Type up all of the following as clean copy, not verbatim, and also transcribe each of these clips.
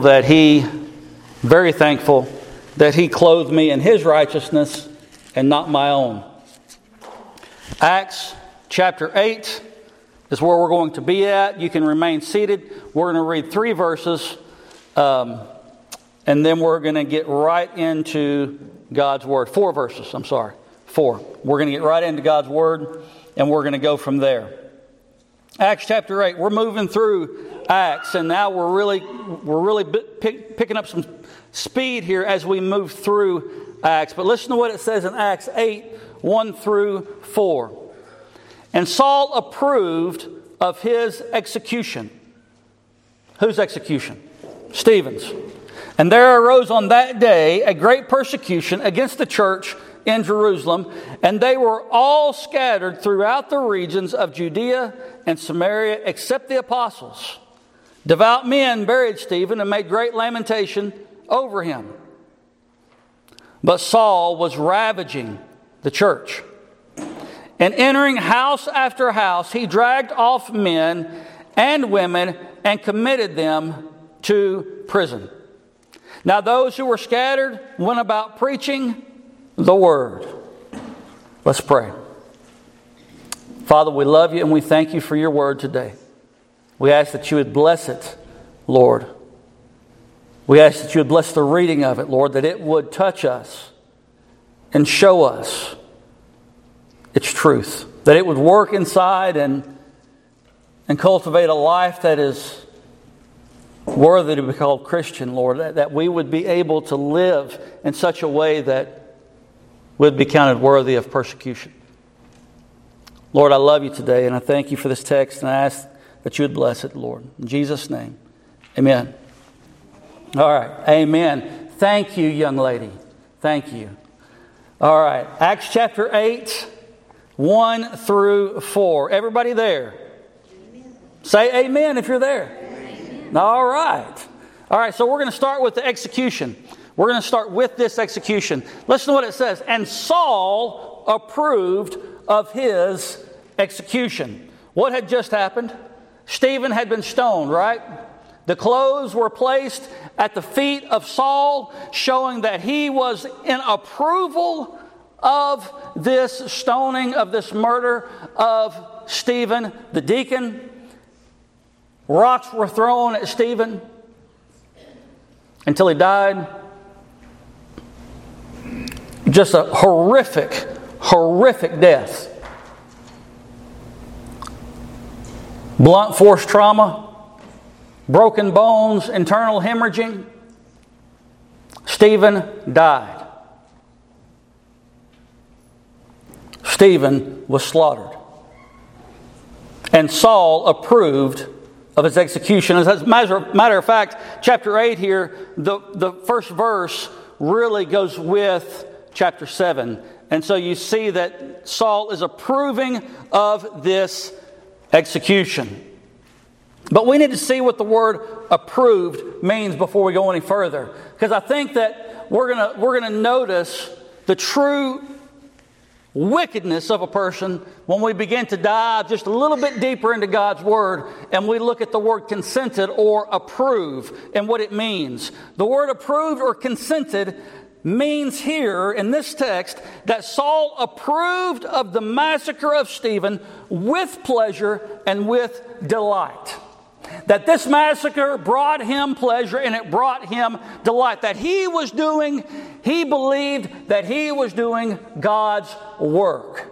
that he, very thankful, that he clothed me in his righteousness and not my own. Acts chapter 8 is where we're going to be at. You can remain seated. We're going to read 3 verses, and then we're going to get right into God's Word. 4 verses, I'm sorry. 4. We're going to get right into God's Word, and we're going to go from there. Acts chapter 8. We're moving through Acts, and now we're really picking up some speed here as we move through Acts. But listen to what it says in Acts 8, 1 through 4. And Saul approved of his execution. Whose execution? Stephen's. And there arose on that day a great persecution against the church in Jerusalem, and they were all scattered throughout the regions of Judea and Samaria, except the apostles. Devout men buried Stephen and made great lamentation over him. But Saul was ravaging the church. And entering house after house, he dragged off men and women and committed them to prison. Now those who were scattered went about preaching the word. Let's pray. Father, we love you and we thank you for your word today. We ask that you would bless it, Lord. We ask that you would bless the reading of it, Lord, that it would touch us and show us its truth, that it would work inside and cultivate a life that is worthy to be called Christian, Lord, that we would be able to live in such a way that would be counted worthy of persecution. Lord, I love you today, and I thank you for this text, and I ask that you would bless it, Lord. In Jesus' name, amen. All right, amen. Thank you, young lady. Thank you. All right, Acts chapter 8, 1 through 4. Everybody there? Amen. Say amen if you're there. All right. All right, so we're going to start with the execution. We're going to start with this execution. Listen to what it says. And Saul approved of his execution. What had just happened? Stephen had been stoned, right? The clothes were placed at the feet of Saul, showing that he was in approval of this stoning, of this murder of Stephen, the deacon. Rocks were thrown at Stephen until he died. Just a horrific, horrific death. Blunt force trauma, broken bones, internal hemorrhaging. Stephen died. Stephen was slaughtered. And Saul approved of his execution. As a matter of fact, chapter 8 here, the first verse really goes with chapter 7. And so you see that Saul is approving of this execution. But we need to see what the word approved means before we go any further. Because I think that we're going to notice the true wickedness of a person when we begin to dive just a little bit deeper into God's Word and we look at the word consented or approve and what it means. The word approved or consented means here in this text that Saul approved of the massacre of Stephen with pleasure and with delight. That this massacre brought him pleasure and it brought him delight. That he believed that he was doing God's work.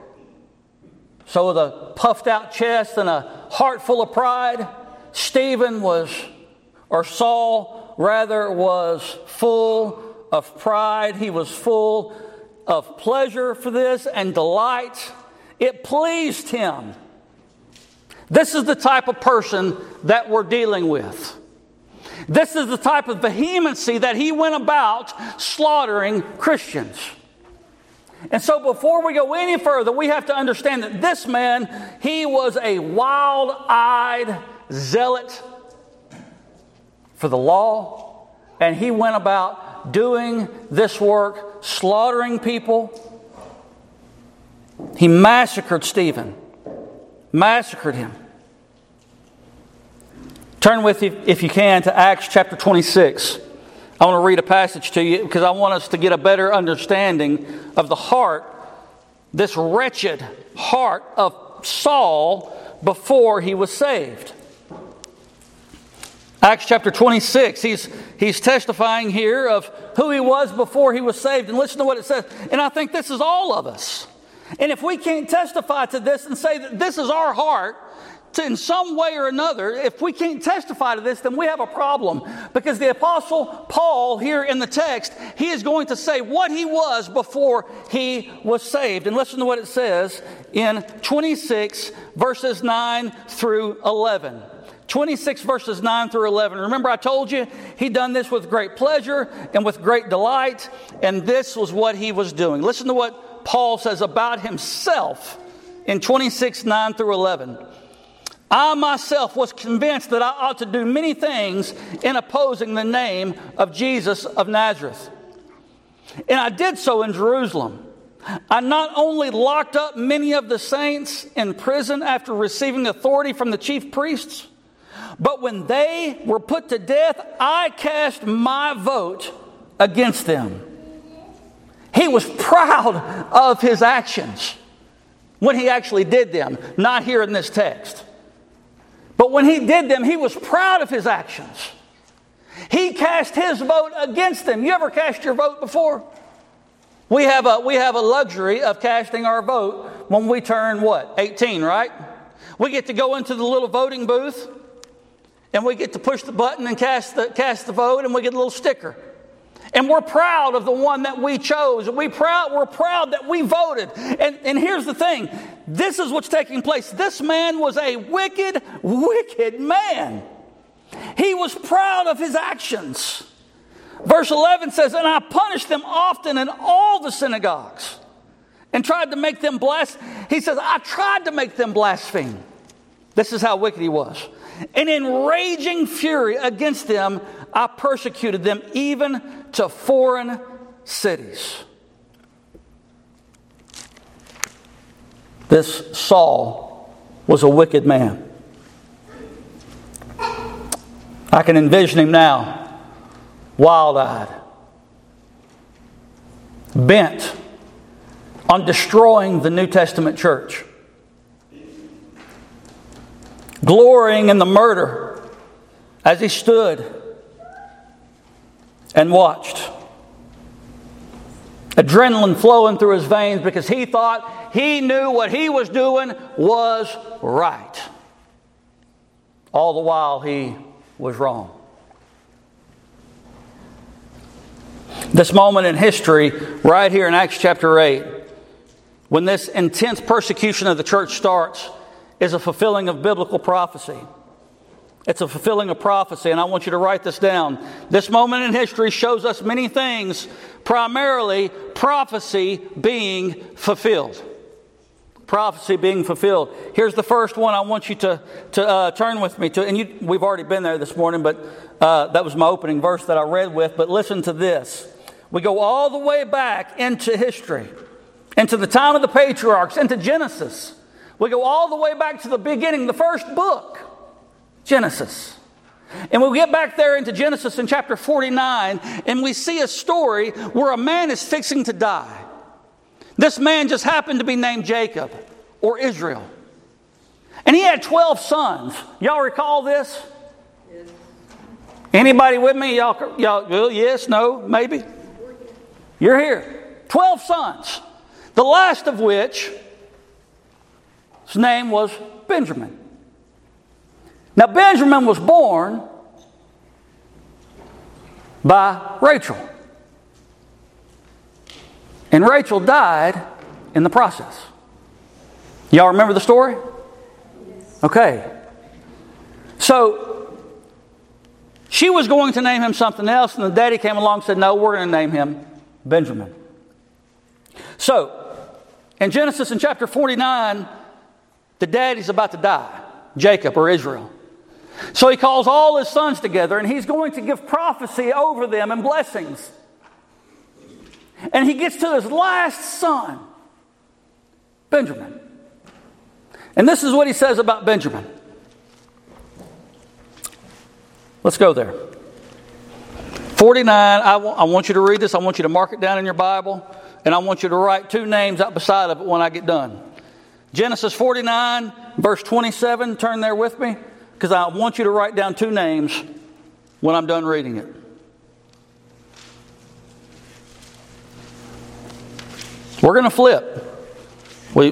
So with a puffed out chest and a heart full of pride, Saul was full of pride. He was full of pleasure for this and delight. It pleased him. This is the type of person that we're dealing with. This is the type of vehemency that he went about slaughtering Christians. And so before we go any further, we have to understand that this man, he was a wild-eyed zealot for the law, and he went about doing this work, slaughtering people. He massacred Stephen. Massacred him. Turn with me, if you can, to Acts chapter 26. I want to read a passage to you because I want us to get a better understanding of the heart, this wretched heart of Saul before he was saved. Acts chapter 26, he's testifying here of who he was before he was saved. And listen to what it says. And I think this is all of us. And if we can't testify to this and say that this is our heart, in some way or another, if we can't testify to this, then we have a problem. Because the Apostle Paul here in the text, he is going to say what he was before he was saved. And listen to what it says in 26 verses 9 through 11. 26 verses 9 through 11. Remember I told you, he done this with great pleasure and with great delight. And this was what he was doing. Listen to what Paul says about himself in 26, 9 through 11. I myself was convinced that I ought to do many things in opposing the name of Jesus of Nazareth. And I did so in Jerusalem. I not only locked up many of the saints in prison after receiving authority from the chief priests, but when they were put to death, I cast my vote against them. He was proud of his actions when he actually did them, not here in this text. But when he did them, he was proud of his actions. He cast his vote against them. You ever cast your vote before? We have a luxury of casting our vote when we turn, 18, right? We get to go into the little voting booth, and we get to push the button and cast the vote, and we get a little sticker. And we're proud of the one that we chose. And we're proud that we voted. And here's the thing. This is what's taking place. This man was a wicked, wicked man. He was proud of his actions. Verse 11 says, and I punished them often in all the synagogues and tried to make them blaspheme. He says, I tried to make them blaspheme. This is how wicked he was. And in raging fury against them, I persecuted them even to foreign cities. This Saul was a wicked man. I can envision him now, wild-eyed, bent on destroying the New Testament church, glorying in the murder as he stood and watched. Adrenaline flowing through his veins because he thought he knew what he was doing was right. All the while he was wrong. This moment in history, right here in Acts chapter 8, when this intense persecution of the church starts, is a fulfilling of biblical prophecy. It's a fulfilling of prophecy, and I want you to write this down. This moment in history shows us many things, primarily prophecy being fulfilled. Prophecy being fulfilled. Here's the first one I want you to turn with me to, and we've already been there this morning, but that was my opening verse that I read with, but listen to this. We go all the way back into history, into the time of the patriarchs, into Genesis. We go all the way back to the beginning, the first book. Genesis. And we'll get back there into Genesis in chapter 49, and we see a story where a man is fixing to die. This man just happened to be named Jacob, or Israel. And he had 12 sons. Y'all recall this? Yes. Anybody with me? Y'all, yes, no, maybe? You're here. 12 sons. The last of which, his name was Benjamin. Now, Benjamin was born by Rachel. And Rachel died in the process. Y'all remember the story? Okay. So, she was going to name him something else, and the daddy came along and said, no, we're going to name him Benjamin. So, in Genesis in chapter 49, the daddy's about to die, Jacob or Israel. So he calls all his sons together, and he's going to give prophecy over them and blessings. And he gets to his last son, Benjamin. And this is what he says about Benjamin. Let's go there. 49, I want you to read this. I want you to mark it down in your Bible. And I want you to write two names up beside of it when I get done. Genesis 49, verse 27. Turn there with me. Because I want you to write down two names when I'm done reading it. We're going to flip. We're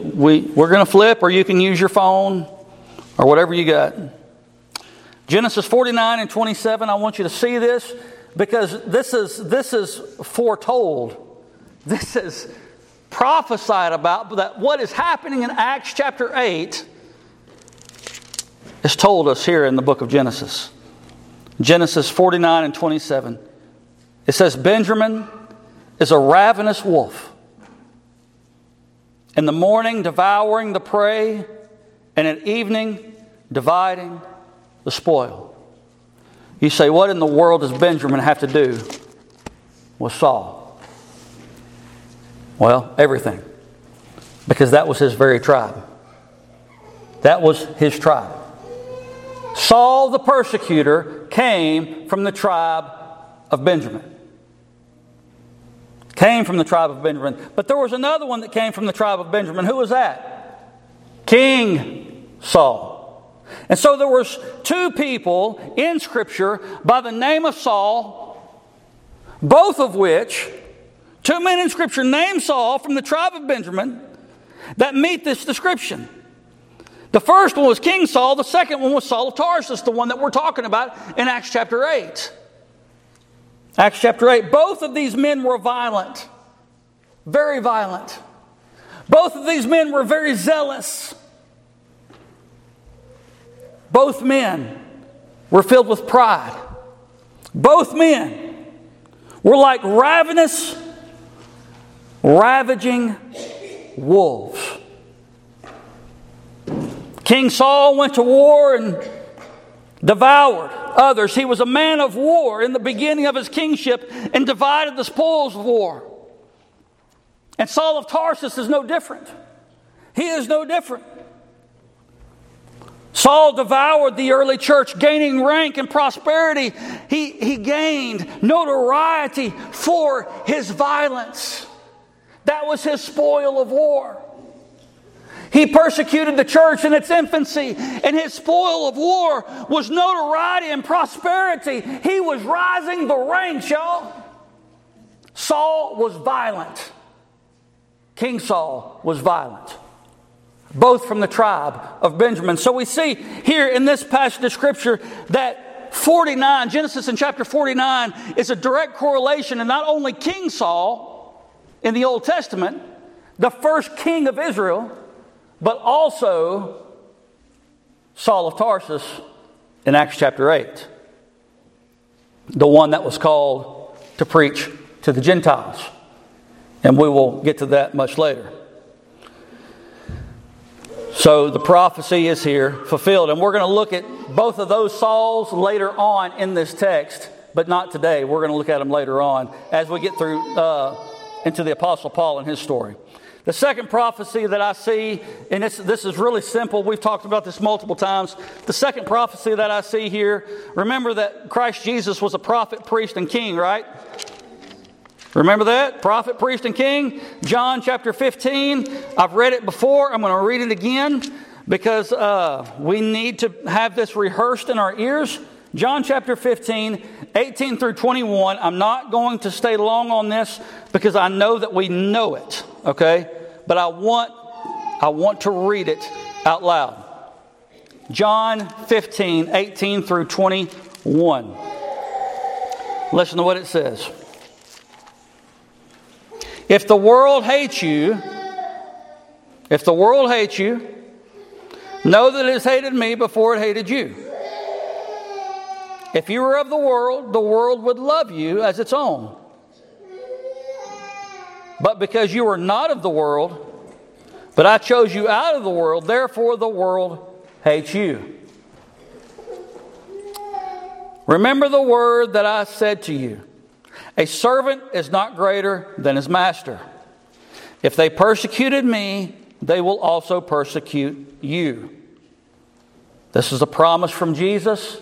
going to flip, or you can use your phone or whatever you got. Genesis 49 and 27, I want you to see this, because this is foretold. This is prophesied about, that what is happening in Acts chapter 8 is told us here in the book of Genesis. Genesis 49 and 27. It says, Benjamin is a ravenous wolf, in the morning devouring the prey, and at evening dividing the spoil. You say, what in the world does Benjamin have to do with Saul? Well, everything. Because that was his very tribe. That was his tribe. Saul the persecutor came from the tribe of Benjamin. Came from the tribe of Benjamin. But there was another one that came from the tribe of Benjamin. Who was that? King Saul. And so there was two people in Scripture by the name of Saul, both of which, two men in Scripture named Saul from the tribe of Benjamin, that meet this description. The first one was King Saul. The second one was Saul of Tarsus, the one that we're talking about in Acts chapter 8. Acts chapter 8. Both of these men were violent. Very violent. Both of these men were very zealous. Both men were filled with pride. Both men were like ravenous, ravaging wolves. King Saul went to war and devoured others. He was a man of war in the beginning of his kingship and divided the spoils of war. And Saul of Tarsus is no different. He is no different. Saul devoured the early church, gaining rank and prosperity. He gained notoriety for his violence. That was his spoil of war. He persecuted the church in its infancy, and his spoil of war was notoriety and prosperity. He was rising the ranks, y'all. Saul was violent. King Saul was violent. Both from the tribe of Benjamin. So we see here in this passage of Scripture that 49, Genesis in chapter 49, is a direct correlation to not only King Saul in the Old Testament, the first king of Israel, but also Saul of Tarsus in Acts chapter 8. The one that was called to preach to the Gentiles. And we will get to that much later. So the prophecy is here fulfilled. And we're going to look at both of those Sauls later on in this text, but not today. We're going to look at them later on as we get through into the Apostle Paul and his story. The second prophecy that I see, and this is really simple. We've talked about this multiple times. The second prophecy that I see here, remember that Christ Jesus was a prophet, priest, and king, right? Remember that? Prophet, priest, and king. John chapter 15. I've read it before. I'm going to read it again because we need to have this rehearsed in our ears. John chapter 15, 18 through 21. I'm not going to stay long on this because I know that we know it. Okay? But I want to read it out loud. John 15, 18 through 21. Listen to what it says. If the world hates you, know that it has hated me before it hated you. If you were of the world would love you as its own. But because you are not of the world, but I chose you out of the world, therefore the world hates you. Remember the word that I said to you. A servant is not greater than his master. If they persecuted me, they will also persecute you. This is a promise from Jesus.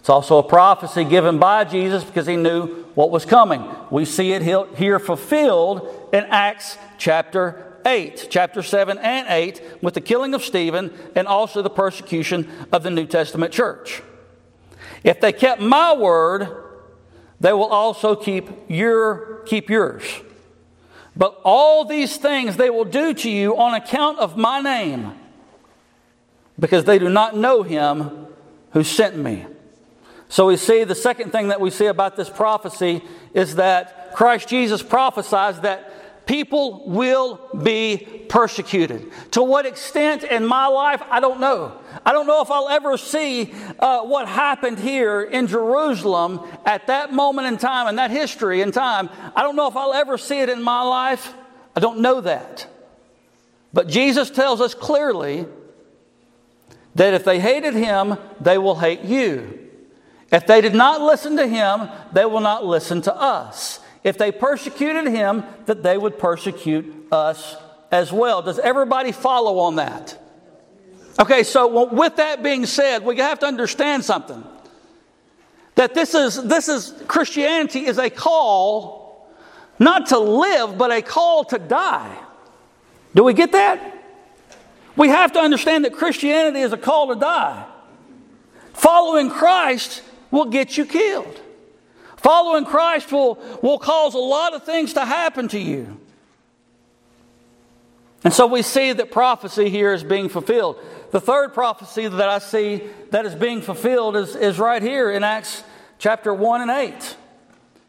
It's It's also a prophecy given by Jesus because he knew what was coming. We see it here fulfilled in Acts chapter 8, chapter 7 and 8, with the killing of Stephen and also the persecution of the New Testament church. If they kept my word, they will also keep yours. But all these things they will do to you on account of my name, because they do not know him who sent me. So we see the second thing that we see about this prophecy is that Christ Jesus prophesies that people will be persecuted. To what extent in my life, I don't know. I don't know if I'll ever see what happened here in Jerusalem at that moment in time, in that history in time. I don't know if I'll ever see it in my life. I don't know that. But Jesus tells us clearly that if they hated him, they will hate you. If they did not listen to him, they will not listen to us. If they persecuted him, that they would persecute us as well. Does everybody follow on that? Okay, so with that being said, we have to understand something. That this is Christianity is a call not to live, but a call to die. Do we get that? We have to understand that Christianity is a call to die. Following Christ will get you killed. Following Christ will cause a lot of things to happen to you. And so we see that prophecy here is being fulfilled. The third prophecy that I see that is being fulfilled is right here in Acts chapter 1 and 8.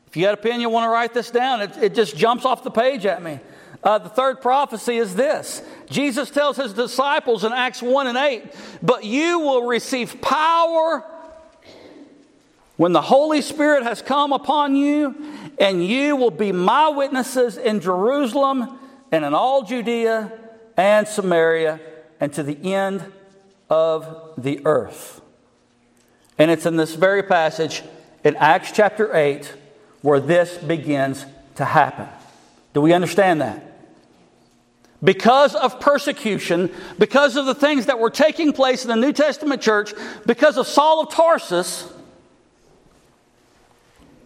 If you got a pen, you want to write this down. It just jumps off the page at me. The third prophecy is this. Jesus tells his disciples in Acts 1 and 8, but you will receive power when the Holy Spirit has come upon you, and you will be my witnesses in Jerusalem and in all Judea and Samaria and to the end of the earth. And it's in this very passage in Acts chapter 8 where this begins to happen. Do we understand that? Because of persecution, because of the things that were taking place in the New Testament church, because of Saul of Tarsus,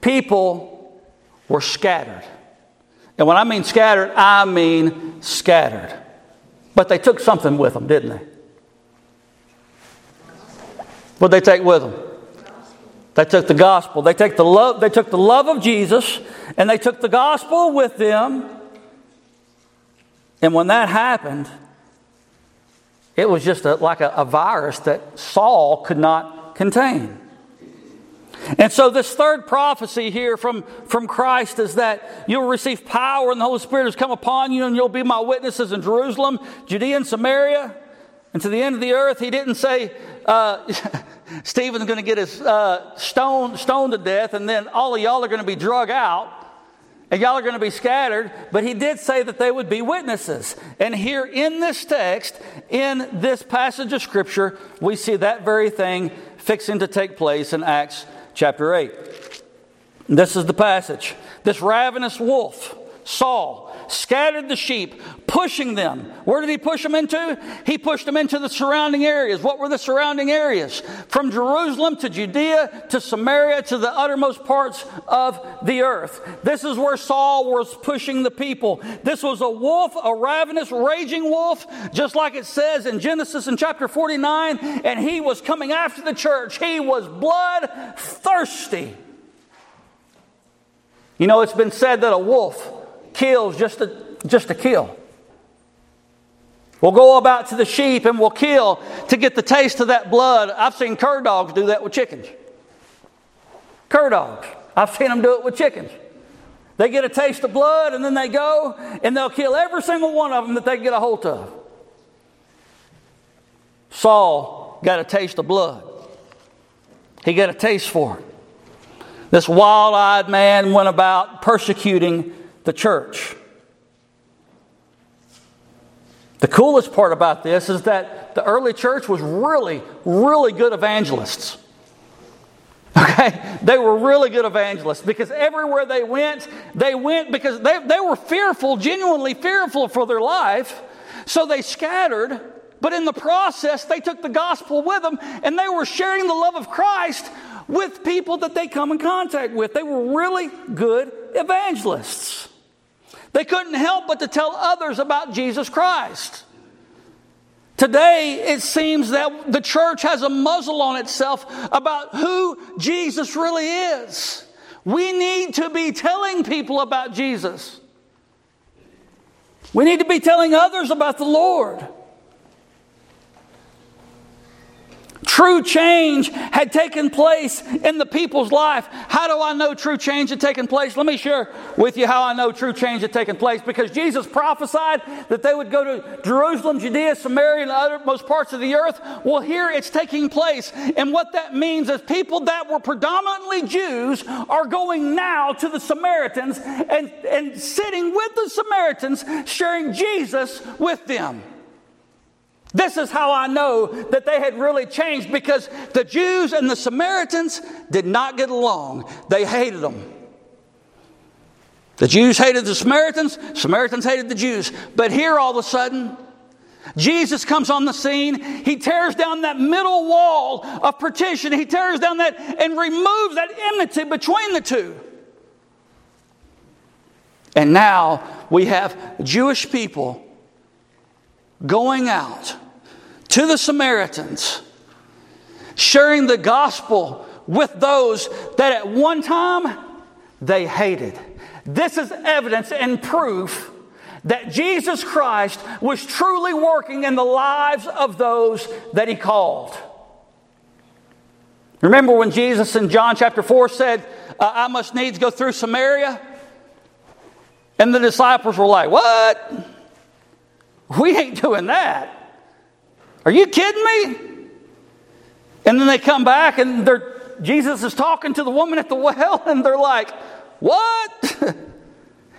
people were scattered. And when I mean scattered, I mean scattered. But they took something with them, didn't they? What did they take with them? They took the gospel. They took the love of Jesus, and they took the gospel with them. And when that happened, it was just like a virus that Saul could not contain. And so this third prophecy here from Christ is that you'll receive power and the Holy Spirit has come upon you, and you'll be my witnesses in Jerusalem, Judea, and Samaria, and to the end of the earth. He didn't say Stephen's going to get his stoned to death, and then all of y'all are going to be drug out, and y'all are going to be scattered. But he did say that they would be witnesses. And here in this text, in this passage of Scripture, we see that very thing fixing to take place in Acts chapter 8. This is the passage. This ravenous wolf, Saul, scattered the sheep, pushing them. Where did he push them into? He pushed them into the surrounding areas. What were the surrounding areas? From Jerusalem to Judea to Samaria to the uttermost parts of the earth. This is where Saul was pushing the people. This was a wolf, a ravenous, raging wolf, just like it says in Genesis in chapter 49, and he was coming after the church. He was bloodthirsty. You know, it's been said that a wolf kills just to kill. We'll go about to the sheep and we'll kill to get the taste of that blood. I've seen cur dogs do that with chickens. Cur dogs. I've seen them do it with chickens. They get a taste of blood and then they go and they'll kill every single one of them that they get a hold of. Saul got a taste of blood. He got a taste for it. This wild-eyed man went about persecuting the church. The coolest part about this is that the early church was really, really good evangelists. Okay? They were really good evangelists because everywhere they went because they were fearful, genuinely fearful for their life. So they scattered, but in the process, they took the gospel with them and they were sharing the love of Christ with people that they come in contact with. They were really good evangelists. They couldn't help but to tell others about Jesus Christ. Today, it seems that the church has a muzzle on itself about who Jesus really is. We need to be telling people about Jesus. We need to be telling others about the Lord. True change had taken place in the people's life. How do I know true change had taken place? Let me share with you how I know true change had taken place. Because Jesus prophesied that they would go to Jerusalem, Judea, Samaria, and the uttermost parts of the earth. Well, here it's taking place. And what that means is people that were predominantly Jews are going now to the Samaritans and sitting with the Samaritans, sharing Jesus with them. This is how I know that they had really changed, because the Jews and the Samaritans did not get along. They hated them. The Jews hated the Samaritans. Samaritans hated the Jews. But here all of a sudden, Jesus comes on the scene. He tears down that middle wall of partition. He tears down that and removes that enmity between the two. And now we have Jewish people going out to the Samaritans, sharing the gospel with those that at one time they hated. This is evidence and proof that Jesus Christ was truly working in the lives of those that he called. Remember when Jesus in John chapter 4 said, I must needs go through Samaria? And the disciples were like, what? We ain't doing that. Are you kidding me? And then they come back and Jesus is talking to the woman at the well, and they're like, what?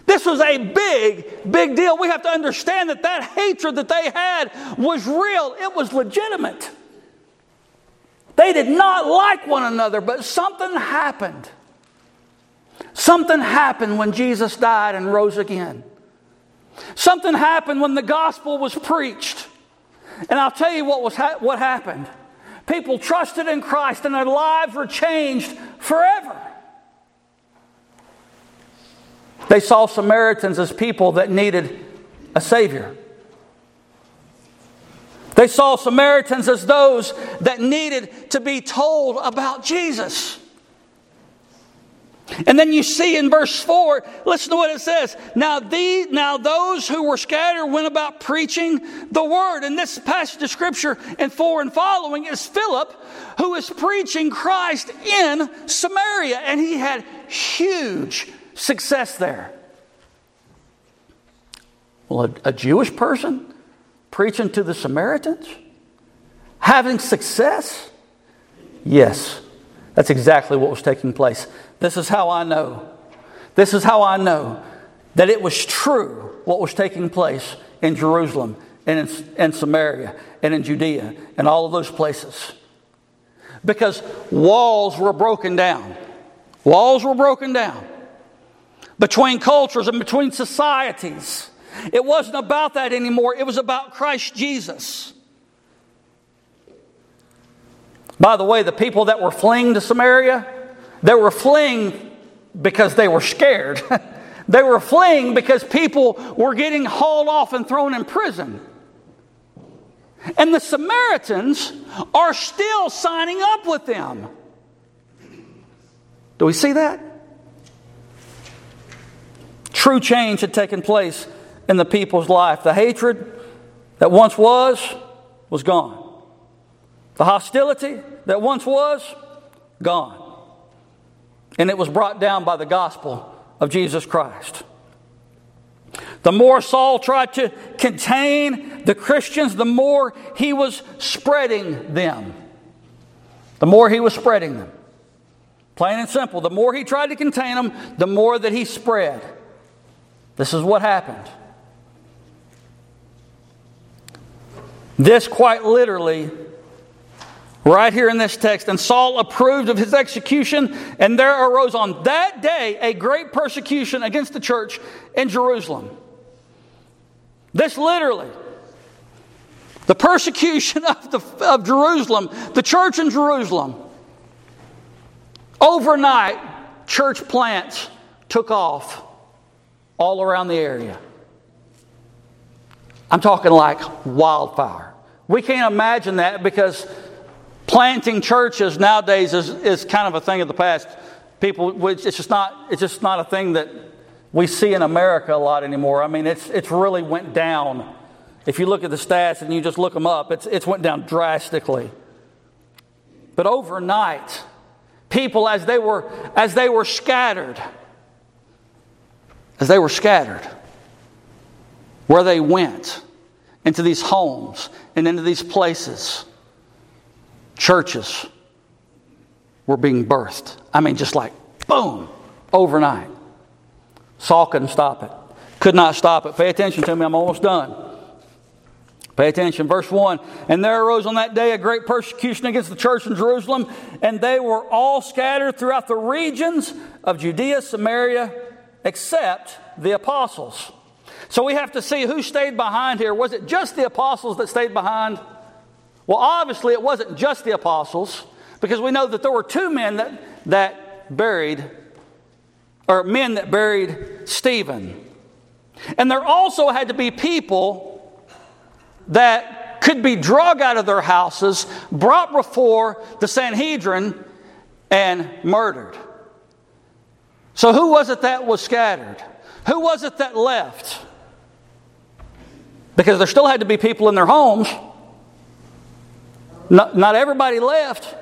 This was a big, big deal. We have to understand that hatred that they had was real. It was legitimate. They did not like one another, but something happened. Something happened when Jesus died and rose again. Something happened when the gospel was preached. And I'll tell you what happened. People trusted in Christ and their lives were changed forever. They saw Samaritans as people that needed a Savior. They saw Samaritans as those that needed to be told about Jesus. And then you see in verse 4, listen to what it says. Now those who were scattered went about preaching the word. And this passage of Scripture in 4 and following is Philip, who is preaching Christ in Samaria. And he had huge success there. Well, a Jewish person preaching to the Samaritans? Having success? Yes. That's exactly what was taking place. This is how I know. This is how I know that it was true what was taking place in Jerusalem and in Samaria and in Judea and all of those places. Because walls were broken down. Walls were broken down between cultures and between societies. It wasn't about that anymore. It was about Christ Jesus. By the way, the people that were fleeing to Samaria, they were fleeing because they were scared. They were fleeing because people were getting hauled off and thrown in prison. And the Samaritans are still signing up with them. Do we see that? True change had taken place in the people's life. The hatred that once was gone. The hostility that once was, gone. And it was brought down by the gospel of Jesus Christ. The more Saul tried to contain the Christians, the more he was spreading them. The more he was spreading them. Plain and simple. The more he tried to contain them, the more that he spread. This is what happened. This quite literally right here in this text, and Saul approved of his execution, and there arose on that day a great persecution against the church in Jerusalem. This literally, the persecution of Jerusalem, the church in Jerusalem, Overnight, church plants took off all around the area. I'm talking like wildfire. We can't imagine that because planting churches nowadays is kind of a thing of the past. People, it's just not a thing that we see in America a lot anymore. I mean, it's really went down. If you look at the stats and you just look them up, it's went down drastically. But overnight, people as they were scattered, where they went into these homes and into these places, churches were being birthed. I mean, just like boom, overnight. Saul couldn't stop it. Could not stop it. Pay attention to me. I'm almost done. Pay attention. Verse 1. And there arose on that day a great persecution against the church in Jerusalem, and they were all scattered throughout the regions of Judea, Samaria, except the apostles. So we have to see who stayed behind here. Was it just the apostles that stayed behind? Well, obviously it wasn't just the apostles, because we know that there were two men that buried Stephen. And there also had to be people that could be dragged out of their houses, brought before the Sanhedrin, and murdered. So who was it that was scattered? Who was it that left? Because there still had to be people in their homes. Not everybody left.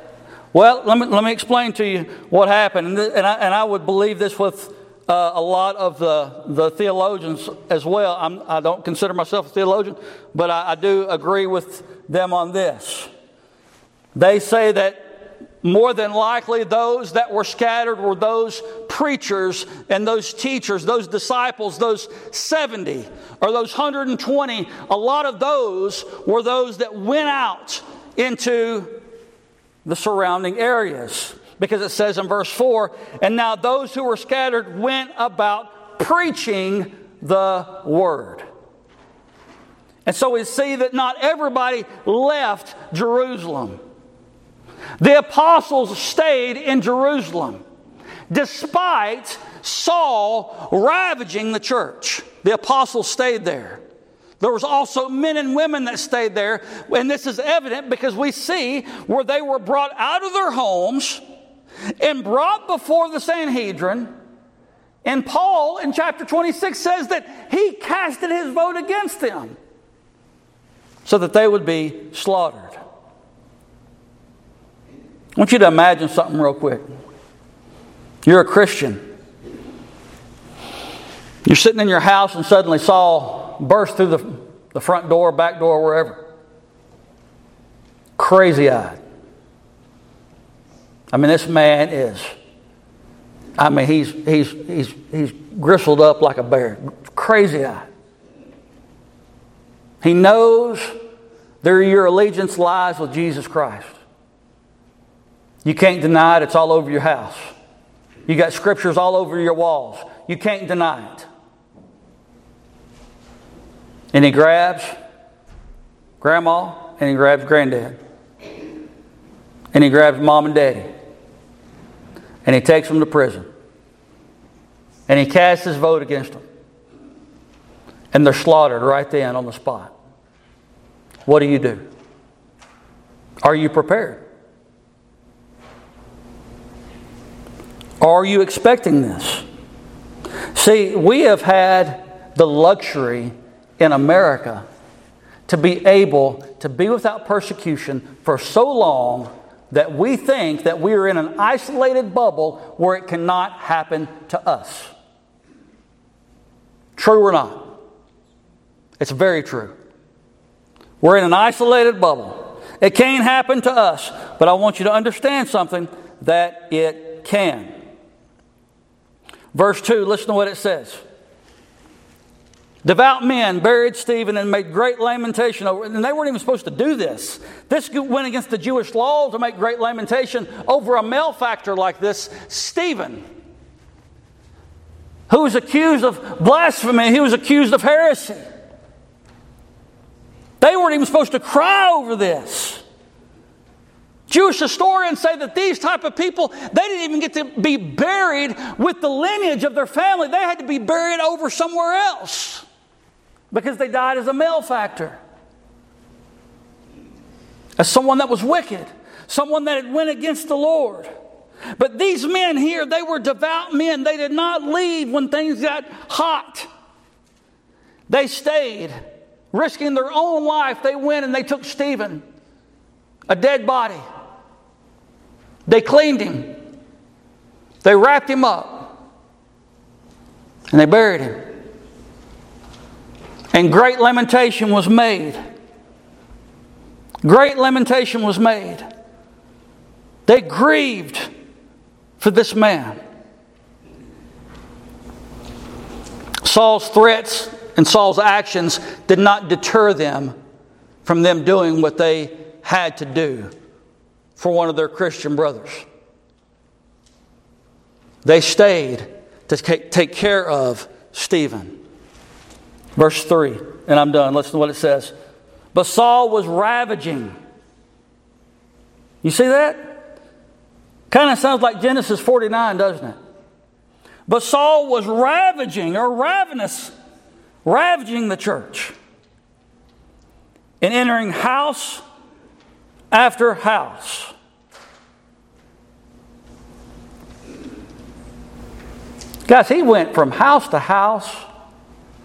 Well, let me explain to you what happened. And I would believe this with a lot of the theologians as well. I don't consider myself a theologian, but I do agree with them on this. They say that more than likely those that were scattered were those preachers and those teachers, those disciples, those 70 or those 120. A lot of those were those that went out into the surrounding areas. Because it says in verse 4, and now those who were scattered went about preaching the word. And so we see that not everybody left Jerusalem. The apostles stayed in Jerusalem despite Saul ravaging the church. The apostles stayed there. There was also men and women that stayed there. And this is evident because we see where they were brought out of their homes and brought before the Sanhedrin. And Paul in chapter 26 says that he casted his vote against them so that they would be slaughtered. I want you to imagine something real quick. You're a Christian. You're sitting in your house and suddenly Saul bursts through the front door, back door, wherever. Crazy-eyed. I mean, this man is, I mean, he's gristled up like a bear. Crazy eye. He knows that your allegiance lies with Jesus Christ. You can't deny it. It's all over your house. You got scriptures all over your walls. You can't deny it. And he grabs Grandma, and he grabs Granddad. And he grabs Mom and Daddy. And he takes them to prison. And he casts his vote against them. And they're slaughtered right then on the spot. What do you do? Are you prepared? Are you expecting this? See, we have had the luxury in America to be able to be without persecution for so long that we think that we are in an isolated bubble where it cannot happen to us. True or not? It's very true. We're in an isolated bubble. It can't happen to us, but I want you to understand something, that it can. Verse 2, listen to what it says. Devout men buried Stephen and made great lamentation over it. And they weren't even supposed to do this. This went against the Jewish law to make great lamentation over a malefactor like this, Stephen, who was accused of blasphemy. He was accused of heresy. They weren't even supposed to cry over this. Jewish historians say that these type of people, they didn't even get to be buried with the lineage of their family. They had to be buried over somewhere else because they died as a malefactor, as someone that was wicked, someone that had went against the Lord. But these men here, they were devout men. They did not leave when things got hot. They stayed, risking their own life. They went and they took Stephen, a dead body. They cleaned him. They wrapped him up. And they buried him. And great lamentation was made. Great lamentation was made. They grieved for this man. Saul's threats and Saul's actions did not deter them from them doing what they had to do for one of their Christian brothers. They stayed to take care of Stephen. Verse 3, and I'm done. Listen to what it says. But Saul was ravaging. You see that? Kind of sounds like Genesis 49, doesn't it? But Saul was ravaging or ravenous, ravaging the church and entering house after house. Guys, he went from house to house,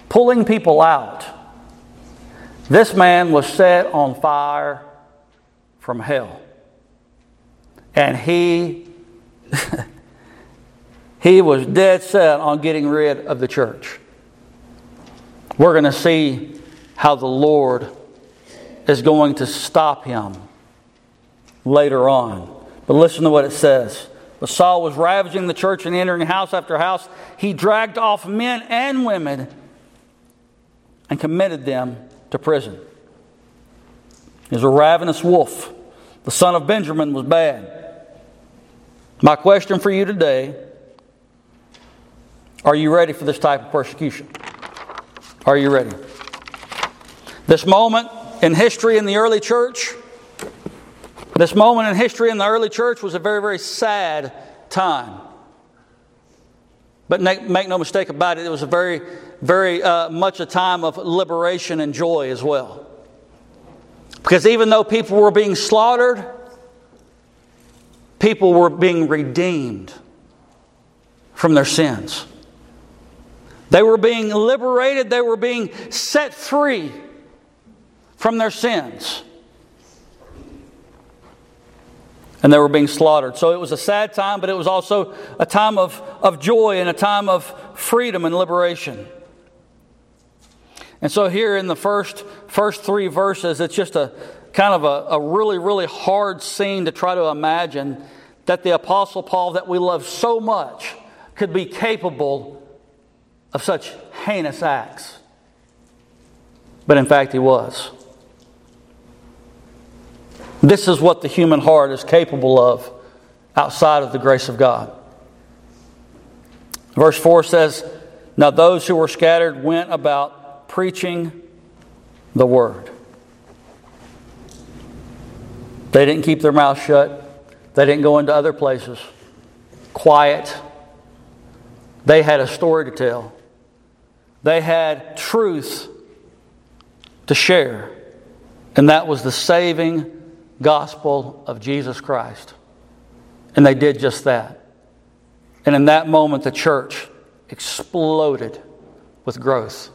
pulling people out. This man was set on fire from hell. And he was dead set on getting rid of the church. We're going to see how the Lord is going to stop him later on. But listen to what it says. But Saul was ravaging the church and entering house after house. He dragged off men and women and committed them to prison. He was a ravenous wolf. The son of Benjamin was bad. My question for you today, are you ready for this type of persecution? Are you ready? This moment in history in the early church, was a very, very sad time. But make no mistake about it, it was a very, very much a time of liberation and joy as well. Because even though people were being slaughtered, people were being redeemed from their sins. They were being liberated. They were being set free from their sins. And they were being slaughtered. So it was a sad time, but it was also a time of joy and a time of freedom and liberation. And so here in the first three verses, it's just a kind of a really, really hard scene to try to imagine that the Apostle Paul that we love so much could be capable of such heinous acts. But in fact, he was. This is what the human heart is capable of outside of the grace of God. Verse 4 says, Now those who were scattered went about preaching the word. They didn't keep their mouth shut. They didn't go into other places. Quiet. They had a story to tell. They had truth to share. And that was the saving gospel of Jesus Christ. And they did just that. And in that moment, the church exploded with growth.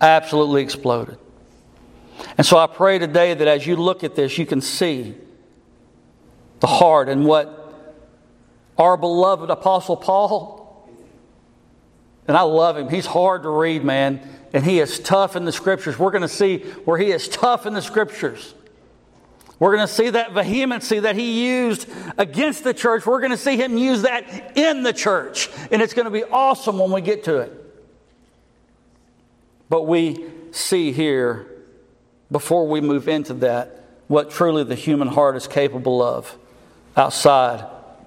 Absolutely exploded. And so I pray today that as you look at this, you can see the heart and what our beloved Apostle Paul, and I love him. He's hard to read, man. And he is tough in the Scriptures. We're going to see where he is tough in the Scriptures. We're going to see that vehemency that he used against the church. We're going to see him use that in the church. And it's going to be awesome when we get to it. But we see here, before we move into that, what truly the human heart is capable of outside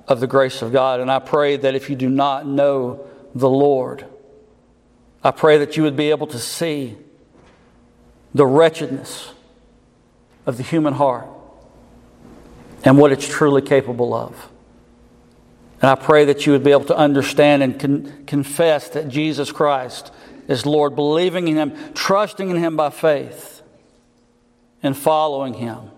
of the grace of God. And I pray that if you do not know the Lord, I pray that you would be able to see the wretchedness of the human heart and what it's truly capable of. And I pray that you would be able to understand and confess that Jesus Christ is Lord, believing in Him, trusting in Him by faith, and following Him.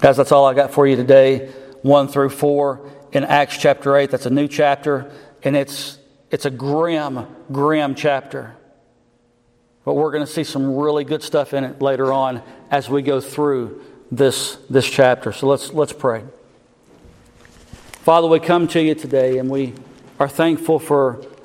Guys, that's all I got for you today, 1-4 in Acts chapter 8. That's a new chapter, and it's a grim, grim chapter. But we're going to see some really good stuff in it later on as we go through this chapter. So let's pray. Father, we come to you today, and we are thankful for